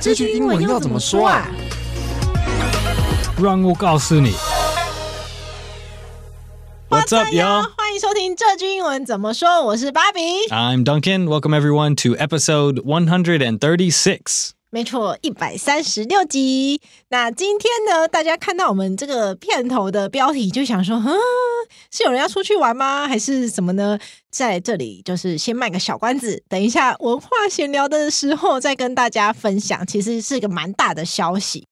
这句英文要怎么说啊？让我告诉你。What's up, y'all? 欢迎收听这句英文怎么说。我是 Babii。I'm Duncan. Welcome everyone to episode 136. 没错，136集。那今天呢，大家看到我们这个片头的标题就想说，是有人要出去玩吗？还是什么呢？在这里就是先卖个小关子，等一下文化闲聊的时候再跟大家分享。其实是个蛮大的消息。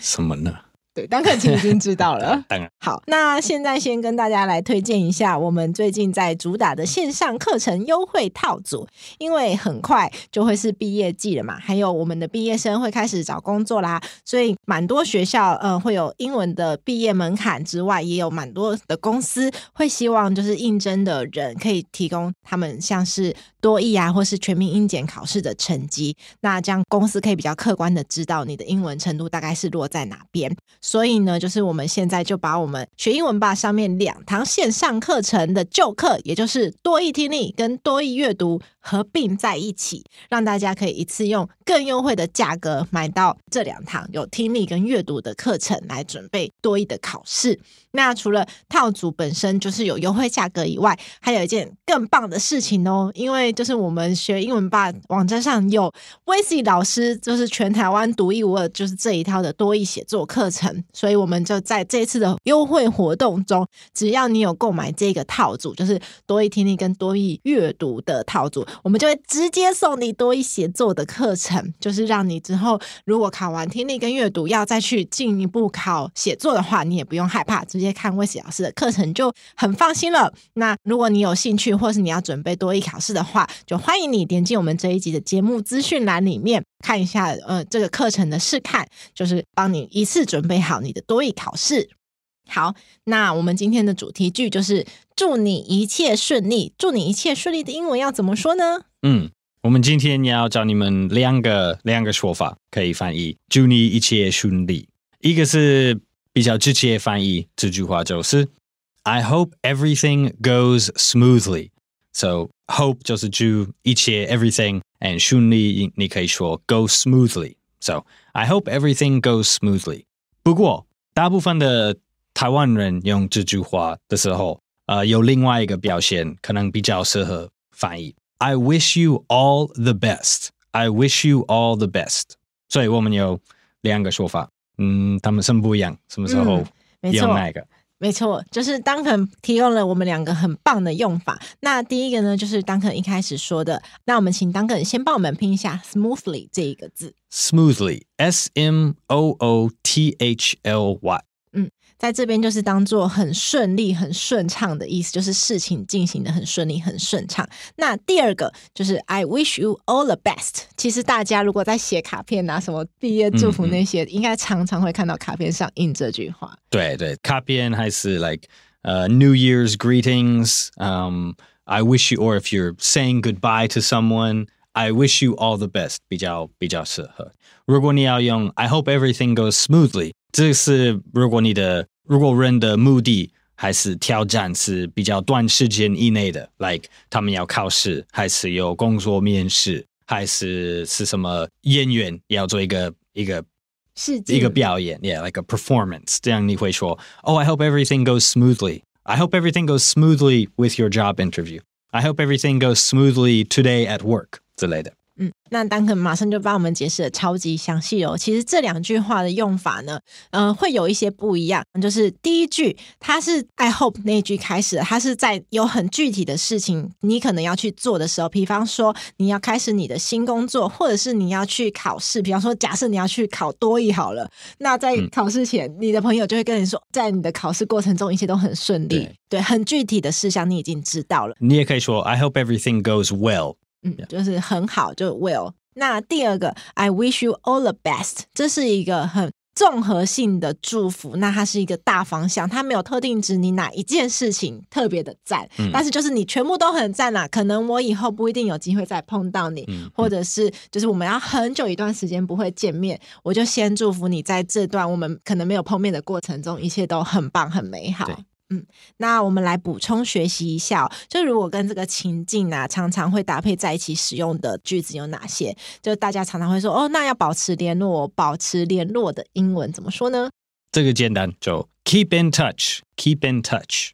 什么呢？对，当客情已经知道了。当然。好，那现在先跟大家来推荐一下我们最近在主打的线上课程优惠套组，因为很快就会是毕业季了嘛，还有我们的毕业生会开始找工作啦，所以蛮多学校会有英文的毕业门槛之外，也有蛮多的公司会希望就是应征的人可以提供他们像是多益啊，或是全民英检考试的成绩，那这样公司可以比较客观的知道你的英文程度大概是落在哪边。所以呢，就是我们现在就把我们学英文吧上面2堂线上课程的旧课，也就是多益听力跟多益阅读合并在一起，让大家可以一次用更优惠的价格买到这2堂有听力跟阅读的课程，来准备多益的考试。那除了套组本身就是有优惠价格以外，还有一件更棒的事情哦，因为就是我们学英文吧网站上有 Wesley 老师，就是全台湾独一无二就是这一套的多益写作课程，所以我们就在这次的优惠活动中，只要你有购买这个套组，就是多益听力跟多益阅读的套组，我们就会直接送你多益写作的课程，就是让你之后如果考完听力跟阅读要再去进一步考写作的话，你也不用害怕，直接看Wesley老师的课程就很放心了。那如果你有兴趣或是你要准备多益考试的话，就欢迎你点进我们这一集的节目资讯栏里面看一下这个课程的试看，就是帮你一次准备好你的多益考试。好，那我们今天的主题句就是祝你一切顺利。祝你一切顺利的英文要怎么说呢？我们今天要教你们两个说法可以翻译祝你一切顺利。一个是比较直接翻译，这句话就是 I hope everything goes smoothly。 So hope 就是祝一切 everything， and 顺利你可以说 go smoothly。 So I hope everything goes smoothly。 不过大部分的台湾人用这句话的时候有另外一个表现可能比较适合翻译 I wish you all the best。 I wish you all the best。 所以我们有2个说法，他们是不一样，什么时候用那个没错，就是 Duncan 提供了我们2个很棒的用法。那第一个呢，就是 Duncan 一开始说的，那我们请 Duncan 先帮我们拼一下 smoothly 这一个字。 Smoothly， S-M-O-O-T-H-L-Y。 在这边就是当做很顺利很顺畅的意思，就是事情进行的很顺利很顺畅。那第二个就是 I wish you all the best。 其实大家如果在写卡片啊，什么毕业祝福那些应该常常会看到卡片上印这句话。对对，卡片还是 like New Year's greetings，I wish you， or if you're saying goodbye to someone， I wish you all the best 比较适合。如果你要用 I hope everything goes smoothly，这是如果人的目的还是挑战是比较短时间以内的， like 他们要考试，还是有工作面试，还是什么演员要做一个表演， yeah like a performance， 这样你会说 Oh I hope everything goes smoothly。 I hope everything goes smoothly with your job interview。 I hope everything goes smoothly today at work 之类的。那Duncan马上就帮我们解释的超级详细哦。其实这2句话的用法呢，会有一些不一样。就是第一句，它是 I hope 那句开始，它是在有很具体的事情你可能要去做的时候，比方说你要开始你的新工作，或者是你要去考试，比方说假设你要去考多益好了，那在考试前，你的朋友就会跟你说，在你的考试过程中一切都很顺利。 对，很具体的事项你已经知道了。你也可以说 I hope everything goes well。就是很好，就 will。 那第二个 I wish you all the best， 这是一个很综合性的祝福，那它是一个大方向，它没有特定指你哪一件事情特别的赞，但是就是你全部都很赞啦，可能我以后不一定有机会再碰到你，或者是就是我们要很久一段时间不会见面，我就先祝福你在这段我们可能没有碰面的过程中一切都很棒很美好。那我们来补充学习一下，就如果跟这个情境啊常常会搭配在一起使用的句子有哪些，就大家常常会说哦，那要保持联络，保持联络的英文怎么说呢？这个简单，就 keep in touch， keep in touch。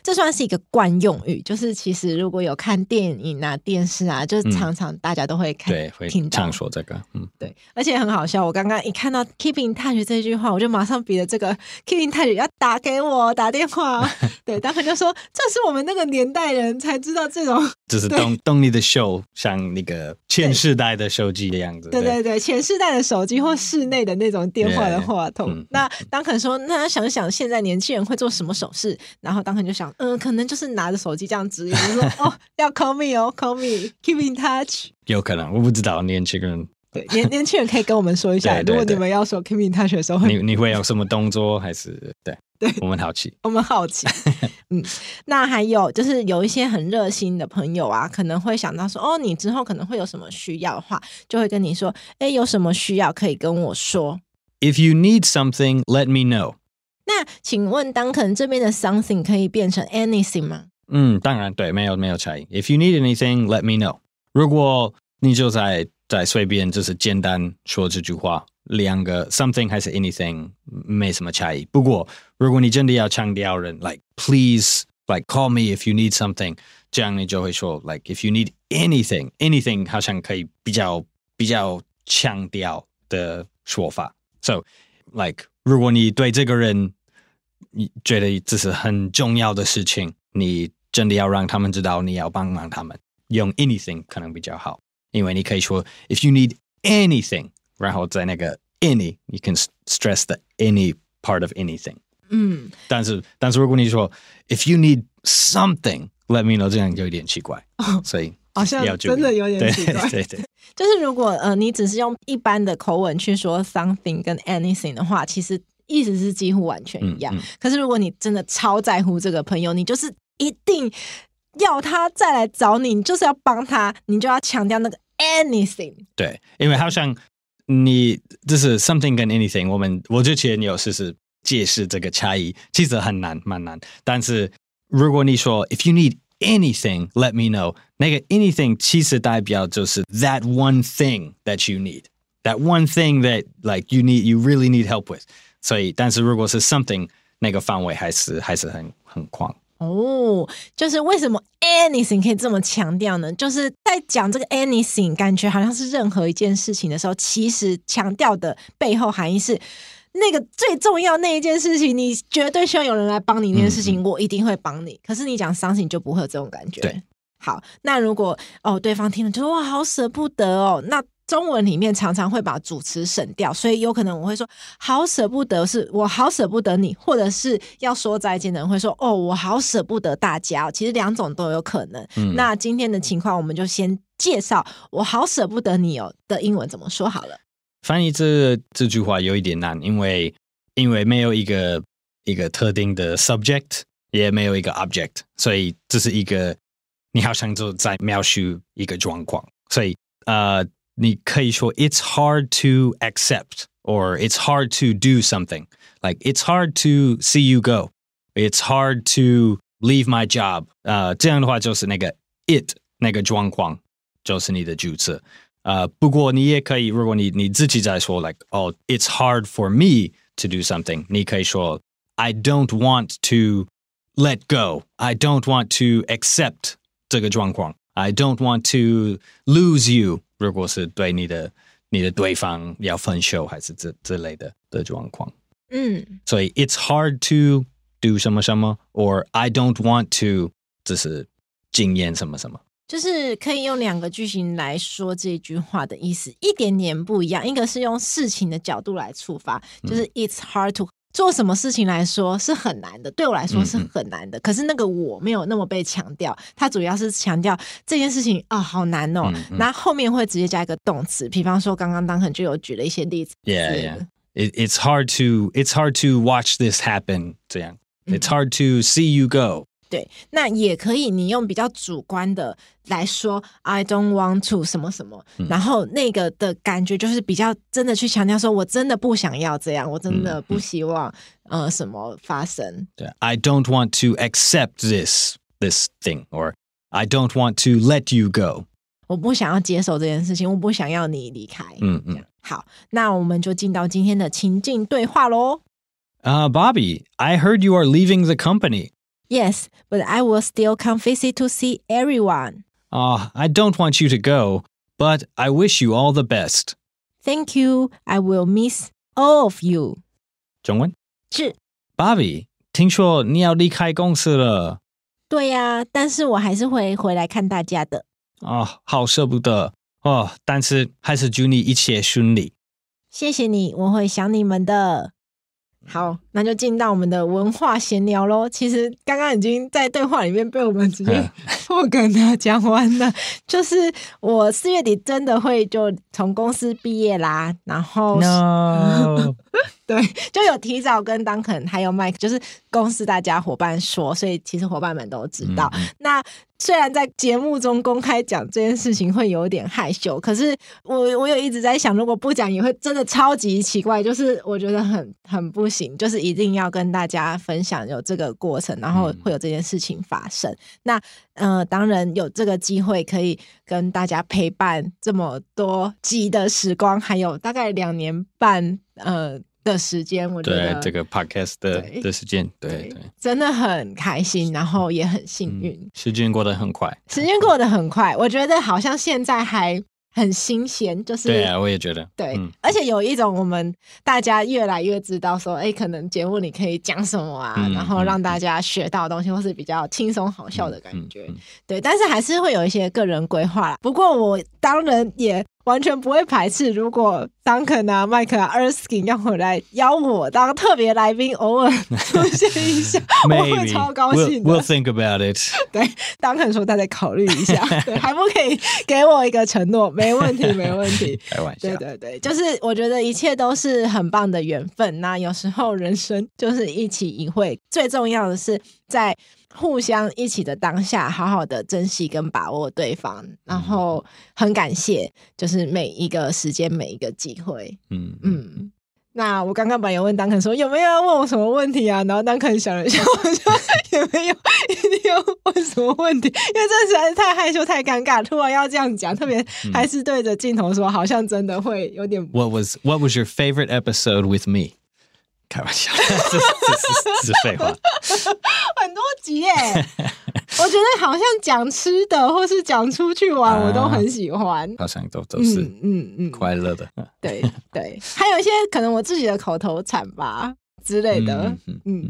这算是一个惯用语，就是其实如果有看电影啊电视啊，就常常大家都会看，对，会听到常说这个，对，而且很好笑，我刚刚一看到 keep in touch 这句话，我就马上比了这个 keep in touch 要打给我打电话，对，当时就说这是我们那个年代人才知道这种，就是动力的秀，像那个前世代的手机的样子，对对对，前世代的手机或室内的那种电话的话筒，那Duncan说那想想现在年轻人会做什么手势，然后Duncan就想可能就是拿着手机这样指引说哦要 call me 哦 call me keep in touch， 有可能我不知道年轻人，对，年轻人可以跟我们说一下，对对对，如果你们要说 keep in touch 的时候你会有什么动作还是对对，我们好奇，我们好奇。那还有就是有一些很热心的朋友啊，可能会想到说哦，你之后可能会有什么需要的话，就会跟你说哎，有什么需要可以跟我说。 If you need something, let me know。那请问 Duncan 这边的 something 可以变成 anything 吗？当然，对，没有差异。 If you need anything, let me know。 如果你就在随便就是简单说这句话，两个 something 还是 anything 没什么差异。不过如果你真的要强调人 like please like call me if you need something， 这样你就会说 like if you need anything， anything 好像可以比较强调的说法。 So like 如果你对这个人你觉得这是很重要的事情，你真的要让他们知道你要帮忙他们，用 anything 可能比较好，因为你可以说 if you need anything， 然后在那个 any you can stress the any part of anything。但是如果你说 if you need something let me know， 这样就有点奇怪，所以好像真的有点奇怪。对对对，就是如果你只是用一般的口吻去说 something 跟 anything 的话，其实意思是几乎完全一样，可是如果你真的超在乎这个朋友，你就是一定要他再来找你，你就是要帮他，你就要强调那个 anything。 对，因为好像你就是 something 跟 anything， 我之前有试试解释这个差异，其实很难，蛮难，但是如果你说 if you need anything let me know， 那个 anything 其实代表就是 that one thing that you need， that one thing that like you really need help with，所以但是如果是 something 那个范围还是很广哦。就是为什么 anything 可以这么强调呢？就是在讲这个 anything 感觉好像是任何一件事情的时候，其实强调的背后含义是那个最重要那一件事情，你绝对需要有人来帮你那件事情，我一定会帮你，可是你讲 something 就不会有这种感觉。对，好，那如果对方听了就哇好舍不得哦，那中文里面常常会把主词省掉，所以有可能我会说好舍不得，是我好舍不得你，或者是要说再见的人会说哦我好舍不得大家，其实两种都有可能。那今天的情况我们就先介绍我好舍不得你哦的英文怎么说好了。翻译这句话有一点难，因为没有一个特定的 subject， 也没有一个 object， 所以这是一个你好像就在描述一个状况，所以你可以说 it's hard to accept or it's hard to do something. Like it's hard to see you go. It's hard to leave my job. 这样的话就是那个 it 那个状况就是你的主词。不过你也可以，如果你自己在说 like oh it's hard for me to do something， 你可以说 I don't want to let go. I don't want to accept 这个状况。I don't want to lose you， 如果是对你的对方要分手还是之类的状况。所以 it's hard to do 什么什么 or I don't want to 这是经验什么什么，就是可以用两个句型来说这句话的意思一点点不一样，一个是用事情的角度来触发，就是 it's hard to做什么事情来说是很难的，对我来说是很难的，可是那个我没有那么被强调，它主要是强调这件事情好难哦，那后面会直接加一个动词，比方说刚刚Duncan就有举了一些例子。 Yeah, it's hard to watch this happen， 这样 It's hard to see you go，对，那也可以你用比较主观的来说 I don't want to 什么什么、然后那个的感觉就是比较真的去强调说我真的不想要这样，我真的不希望、什么发生。对， I don't want to accept this thing or I don't want to let you go， 我不想要接受这件事情，我不想要你离开。好，那我们就进到今天的情境对话咯。Babii, I heard you are leaving the company.Yes, but I will still come visit to see everyone. I don't want you to go, but I wish you all the best. Thank you. I will miss all of you. 中文？是。Babii， 听说你要离开公司了。对呀，但是我还是会回来看大家的。好舍不得。但是还是祝你一切顺利。谢谢你，我会想你们的。好，那就进到我们的文化闲聊咯。其实刚刚已经在对话里面被我们直接破梗的讲完了。就是我4月底真的会就从公司毕业啦，然后、对，就有提早跟 Duncan 还有 Mike 就是公司大家伙伴说，所以其实伙伴们都知道。那虽然在节目中公开讲这件事情会有点害羞，可是我有一直在想，如果不讲也会真的超级奇怪，就是我觉得很不行，就是一定要跟大家分享有这个过程，然后会有这件事情发生。那当然有这个机会可以跟大家陪伴这么多集的时光，还有大概2年半的时间，我觉得对这个 podcast 的时间，对，真的很开心，然后也很幸运。时间过得很快，我觉得好像现在还很新鲜，就是对啊，我也觉得对、而且有一种我们大家越来越知道说，哎，可能节目你可以讲什么啊，然后让大家学到的东西，或是比较轻松好笑的感觉。对，但是还是会有一些个人规划啦。不过我当然也完全不会排斥，如果 Duncan 啊 Mike 啊 Erskine 要回来邀我当特别来宾，偶尔出现一下我会超高兴的。We'll think about it。 对， Duncan 说他再考虑一下。对，还不可以给我一个承诺？没问题。开玩笑。对，就是我觉得一切都是很棒的缘分。那有时候人生就是一起一会，最重要的是在互相一起的当下好好的珍惜跟把握对方，然后很感谢就是每一个时间每一个机会。那我刚刚本来有问 Duncan 说有没有要问我什么问题啊，然后 Duncan 想了一下，我说也没有一定要问什么问题，因为这实在是太害羞太尴尬，突然要这样讲，特别还是对着镜头说，好像真的会有点。What was your favorite episode with me?开玩笑，这是废话。很多集耶，我觉得好像讲吃的或是讲出去玩，我都很喜欢。好像都是快乐的。对，还有一些可能我自己的口头禅吧之类的，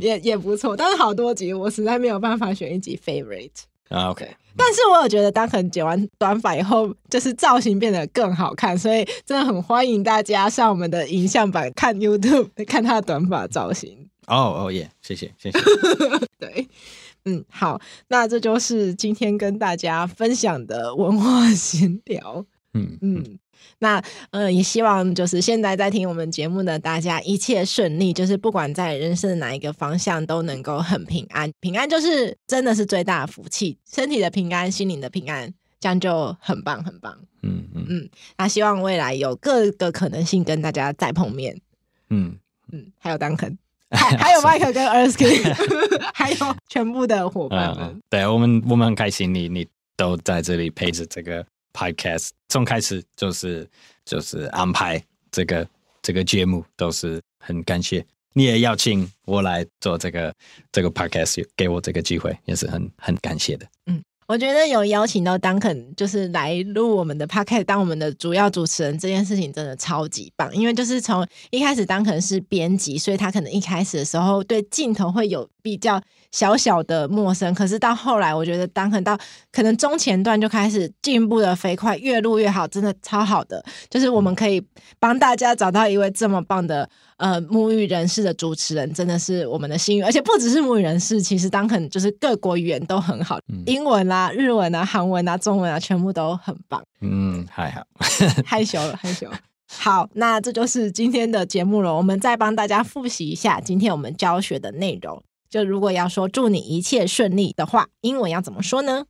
也不错。但是好多集，我实在没有办法选一集 favorite。OK， 但是我有觉得Duncan剪完短发以后就是造型变得更好看，所以真的很欢迎大家上我们的影像版看 YouTube 看他的短发造型。耶，谢谢。对，好，那这就是今天跟大家分享的文化闲聊。那也希望就是现在在听我们节目的大家一切顺利，就是不管在人生的哪一个方向都能够很平安。平安就是真的是最大的福气，身体的平安，心灵的平安，这样就很棒很棒。那希望未来有各个可能性跟大家再碰面。还有 Duncan， 还有 Mike 跟 Erskine， 还有全部的伙伴们。对，我们很开心你都在这里陪着这个podcast， 从开始就是安排这个节目，都是很感谢你也邀请我来做这个 podcast， 给我这个机会也是很感谢的。我觉得有邀请到 Duncan 就是来录我们的 podcast 当我们的主要主持人这件事情真的超级棒，因为就是从一开始 Duncan 是编辑，所以他可能一开始的时候对镜头会有比较小小的陌生，可是到后来我觉得 Duncan 到可能中前段就开始进步的飞快，越录越好，真的超好的，就是我们可以帮大家找到一位这么棒的母语人士的主持人，真的是我们的幸运。而且不只是母语人士，其实 Duncan 就是各国语言都很好，英文啦、日文啊、韩文啊、中文啊，全部都很棒。还好。害羞了。好，那这就是今天的节目了。我们再帮大家复习一下今天我们教学的内容。就如果要说祝你一切顺利的话，英文要怎么说呢？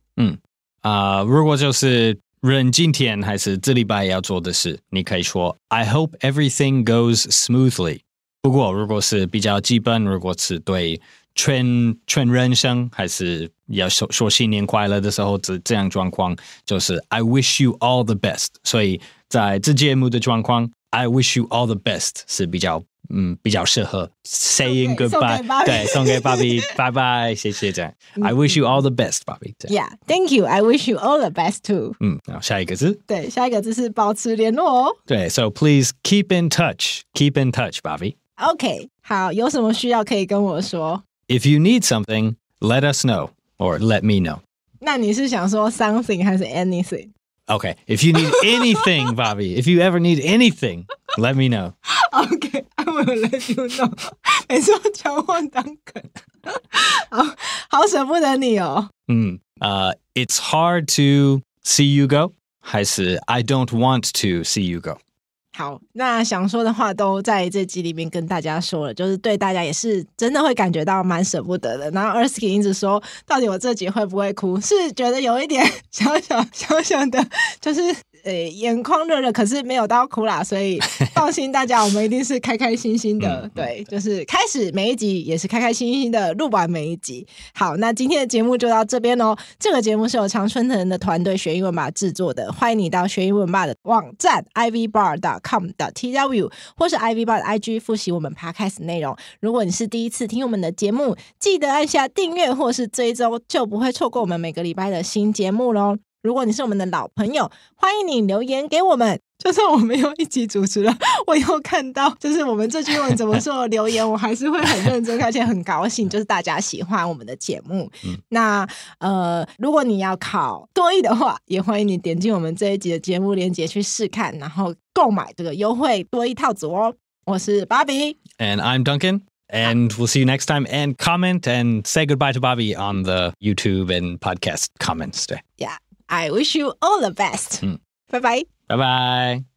如果就是人今天还是这礼拜要做的事，你可以说 I hope everything goes smoothly。 不过如果是比较基本，如果是对全人生还是要说新年快乐的时候，这样状况就是 I wish you all the best。 所以在这节目的状况 I wish you all the best 是比较适合 saying goodbye， 对，送给 Babii 拜拜，谢谢这样。I wish you all the best Babii。 Yeah, thank you, I wish you all the best too。 下一个字，对，下一个字是保持联络哦。对， so please keep in touch, keep in touch Babii。 OK， 好，有什么需要可以跟我说。 If you need something, let us know or let me know。 那你是想说 something 还是 anything？Okay, if you need anything, Babii, if you ever need anything, let me know. Okay, I will let you know. 每次都叫我 Duncan。 好舍不得你哦。It's hard to see you go, 还是 I don't want to see you go。好，那想说的话都在这集里面跟大家说了，就是对大家也是真的会感觉到蛮舍不得的。然后 Erskine 一直说到底我这集会不会哭，是觉得有一点小小的就是眼眶热热，可是没有到哭啦，所以放心大家我们一定是开开心心的。对，就是开始每一集也是开开心心的录完每一集。好，那今天的节目就到这边咯。这个节目是由常春藤的团队学英文吧制作的，欢迎你到学英文吧的网站 ivbar.com.tw 或是 ivbar 的 IG 复习我们 podcast 内容。如果你是第一次听我们的节目，记得按下订阅或是追踪，就不会错过我们每个礼拜的新节目咯。如果你是我们的老朋友，欢迎你留言给我们，就算我没有一起主持了，我又看到就是我们这句文怎么说留言，我还是会很认真而且很高兴就是大家喜欢我们的节目。那如果你要考多益的话，也欢迎你点进我们这一集的节目链接去试看，然后购买这个优惠多益套组哦。我是 Babii and I'm Duncan and we'll see you next time, and comment and say goodbye to Babii on the YouTube and podcast comments. Yeah, I wish you all the best. Bye bye. Bye bye.